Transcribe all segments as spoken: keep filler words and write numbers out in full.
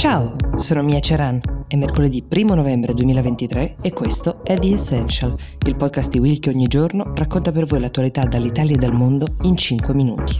Ciao, sono Mia Ceran. È mercoledì primo novembre duemilaventitré e questo è The Essential, il podcast di Will che ogni giorno racconta per voi l'attualità dall'Italia e dal mondo in cinque minuti.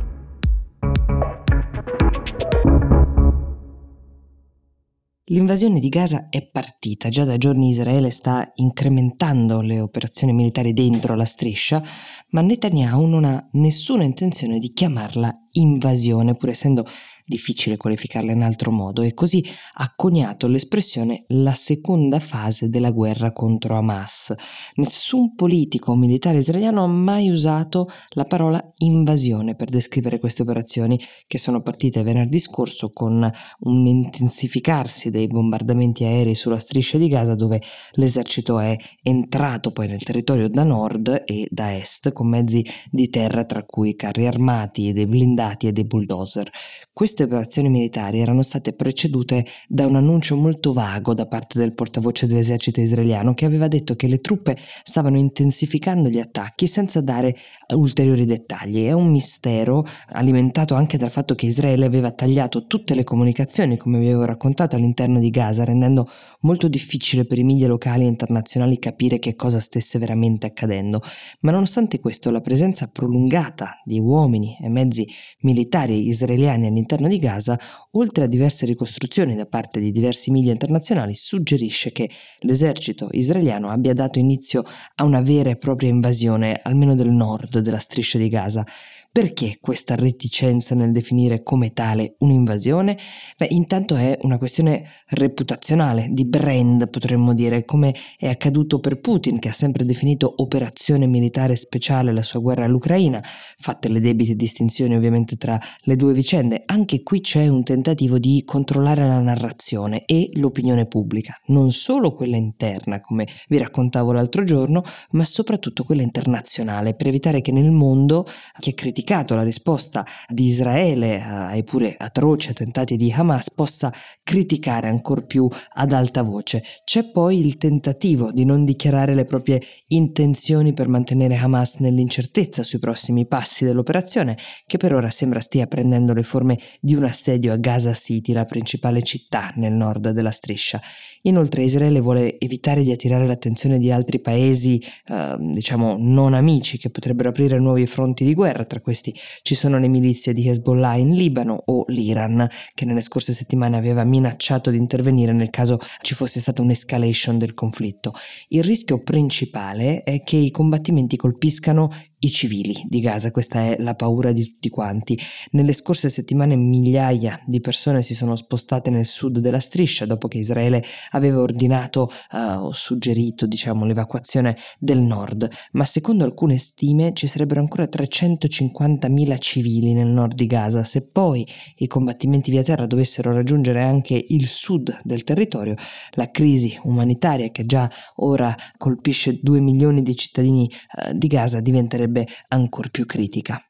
L'invasione di Gaza è partita, già da giorni Israele sta incrementando le operazioni militari dentro la striscia, ma Netanyahu non ha nessuna intenzione di chiamarla invasione, pur essendo difficile qualificarla in altro modo, e così ha coniato l'espressione la seconda fase della guerra contro Hamas. Nessun politico o militare israeliano ha mai usato la parola invasione per descrivere queste operazioni, che sono partite venerdì scorso con un intensificarsi dei bombardamenti aerei sulla striscia di Gaza, dove l'esercito è entrato poi nel territorio da nord e da est con mezzi di terra, tra cui carri armati, dei blindati e dei bulldozer. Queste Le operazioni militari erano state precedute da un annuncio molto vago da parte del portavoce dell'esercito israeliano, che aveva detto che le truppe stavano intensificando gli attacchi senza dare ulteriori dettagli. È un mistero alimentato anche dal fatto che Israele aveva tagliato tutte le comunicazioni, come vi avevo raccontato, all'interno di Gaza, rendendo molto difficile per i media locali e internazionali capire che cosa stesse veramente accadendo. Ma nonostante questo, la presenza prolungata di uomini e mezzi militari israeliani all'interno di Gaza, oltre a diverse ricostruzioni da parte di diversi media internazionali, suggerisce che l'esercito israeliano abbia dato inizio a una vera e propria invasione, almeno del nord della striscia di Gaza. Perché questa reticenza nel definire come tale un'invasione? Beh, intanto è una questione reputazionale, di brand potremmo dire, come è accaduto per Putin, che ha sempre definito operazione militare speciale la sua guerra all'Ucraina, fatte le debite distinzioni ovviamente tra le due vicende. Anche qui c'è un tentativo di controllare la narrazione e l'opinione pubblica, non solo quella interna, come vi raccontavo l'altro giorno, ma soprattutto quella internazionale, per evitare che nel mondo, che critica la risposta di Israele ai pure atroci attentati di Hamas, possa criticare ancor più ad alta voce. C'è poi il tentativo di non dichiarare le proprie intenzioni per mantenere Hamas nell'incertezza sui prossimi passi dell'operazione, che per ora sembra stia prendendo le forme di un assedio a Gaza City, la principale città nel nord della striscia. Inoltre Israele vuole evitare di attirare l'attenzione di altri paesi eh, diciamo non amici, che potrebbero aprire nuovi fronti di guerra. Tra questi ci sono le milizie di Hezbollah in Libano o l'Iran, che nelle scorse settimane aveva minacciato di intervenire nel caso ci fosse stata un'escalation del conflitto. Il rischio principale è che i combattimenti colpiscano i civili di Gaza, questa è la paura di tutti quanti. Nelle scorse settimane migliaia di persone si sono spostate nel sud della striscia, dopo che Israele aveva ordinato eh, o suggerito diciamo l'evacuazione del nord, ma secondo alcune stime ci sarebbero ancora trecentocinquantamila civili nel nord di Gaza. Se poi i combattimenti via terra dovessero raggiungere anche il sud del territorio, la crisi umanitaria, che già ora colpisce due milioni di cittadini eh, di Gaza, diventerebbe ancor più critica.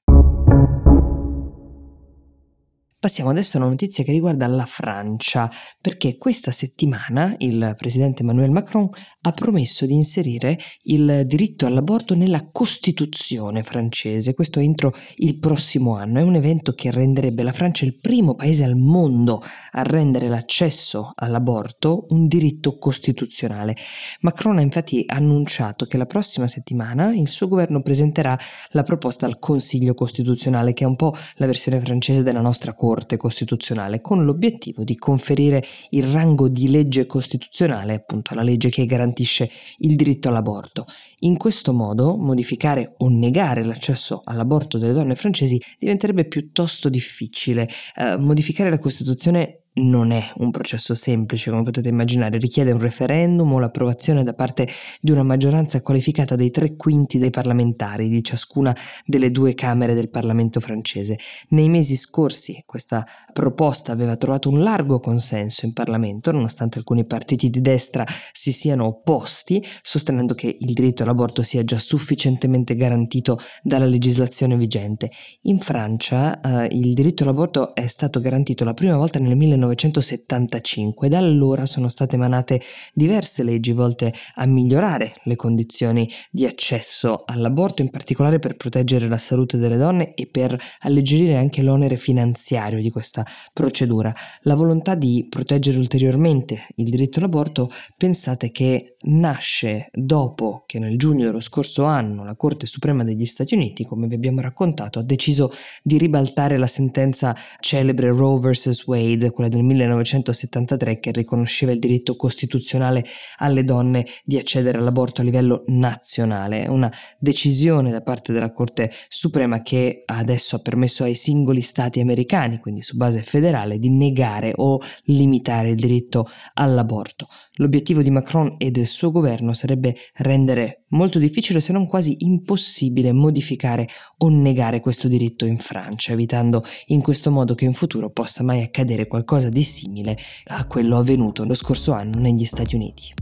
Passiamo adesso a una notizia che riguarda la Francia, perché questa settimana il presidente Emmanuel Macron ha promesso di inserire il diritto all'aborto nella Costituzione francese, questo entro il prossimo anno. È un evento che renderebbe la Francia il primo paese al mondo a rendere l'accesso all'aborto un diritto costituzionale. Macron ha infatti annunciato che la prossima settimana il suo governo presenterà la proposta al Consiglio Costituzionale, che è un po' la versione francese della nostra Corte Costituzionale, con l'obiettivo di conferire il rango di legge costituzionale appunto alla legge che garantisce il diritto all'aborto. In questo modo modificare o negare l'accesso all'aborto delle donne francesi diventerebbe piuttosto difficile. Eh, modificare la Costituzione non è un processo semplice, come potete immaginare, richiede un referendum o l'approvazione da parte di una maggioranza qualificata dei tre quinti dei parlamentari di ciascuna delle due camere del Parlamento francese. Nei mesi scorsi questa proposta aveva trovato un largo consenso in Parlamento, nonostante alcuni partiti di destra si siano opposti, sostenendo che il diritto all'aborto sia già sufficientemente garantito dalla legislazione vigente. In Francia eh, il diritto all'aborto è stato garantito la prima volta nel millenovecentocinquantasette, millenovecentosettantacinque. Da allora sono state emanate diverse leggi volte a migliorare le condizioni di accesso all'aborto, in particolare per proteggere la salute delle donne e per alleggerire anche l'onere finanziario di questa procedura. La volontà di proteggere ulteriormente il diritto all'aborto, pensate che nasce dopo che nel giugno dello scorso anno la Corte Suprema degli Stati Uniti, come vi abbiamo raccontato, ha deciso di ribaltare la sentenza celebre Roe vs Wade, quella del millenovecentosettantatré, che riconosceva il diritto costituzionale alle donne di accedere all'aborto a livello nazionale. Una decisione da parte della Corte Suprema che adesso ha permesso ai singoli stati americani, quindi su base federale, di negare o limitare il diritto all'aborto. L'obiettivo di Macron e del suo governo sarebbe rendere molto difficile, se non quasi impossibile, modificare o negare questo diritto in Francia, evitando in questo modo che in futuro possa mai accadere qualcosa di simile a quello avvenuto lo scorso anno negli Stati Uniti.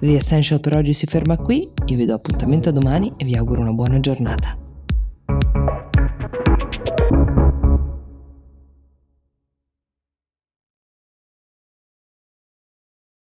The Essential per oggi si ferma qui, io vi do appuntamento a domani e vi auguro una buona giornata.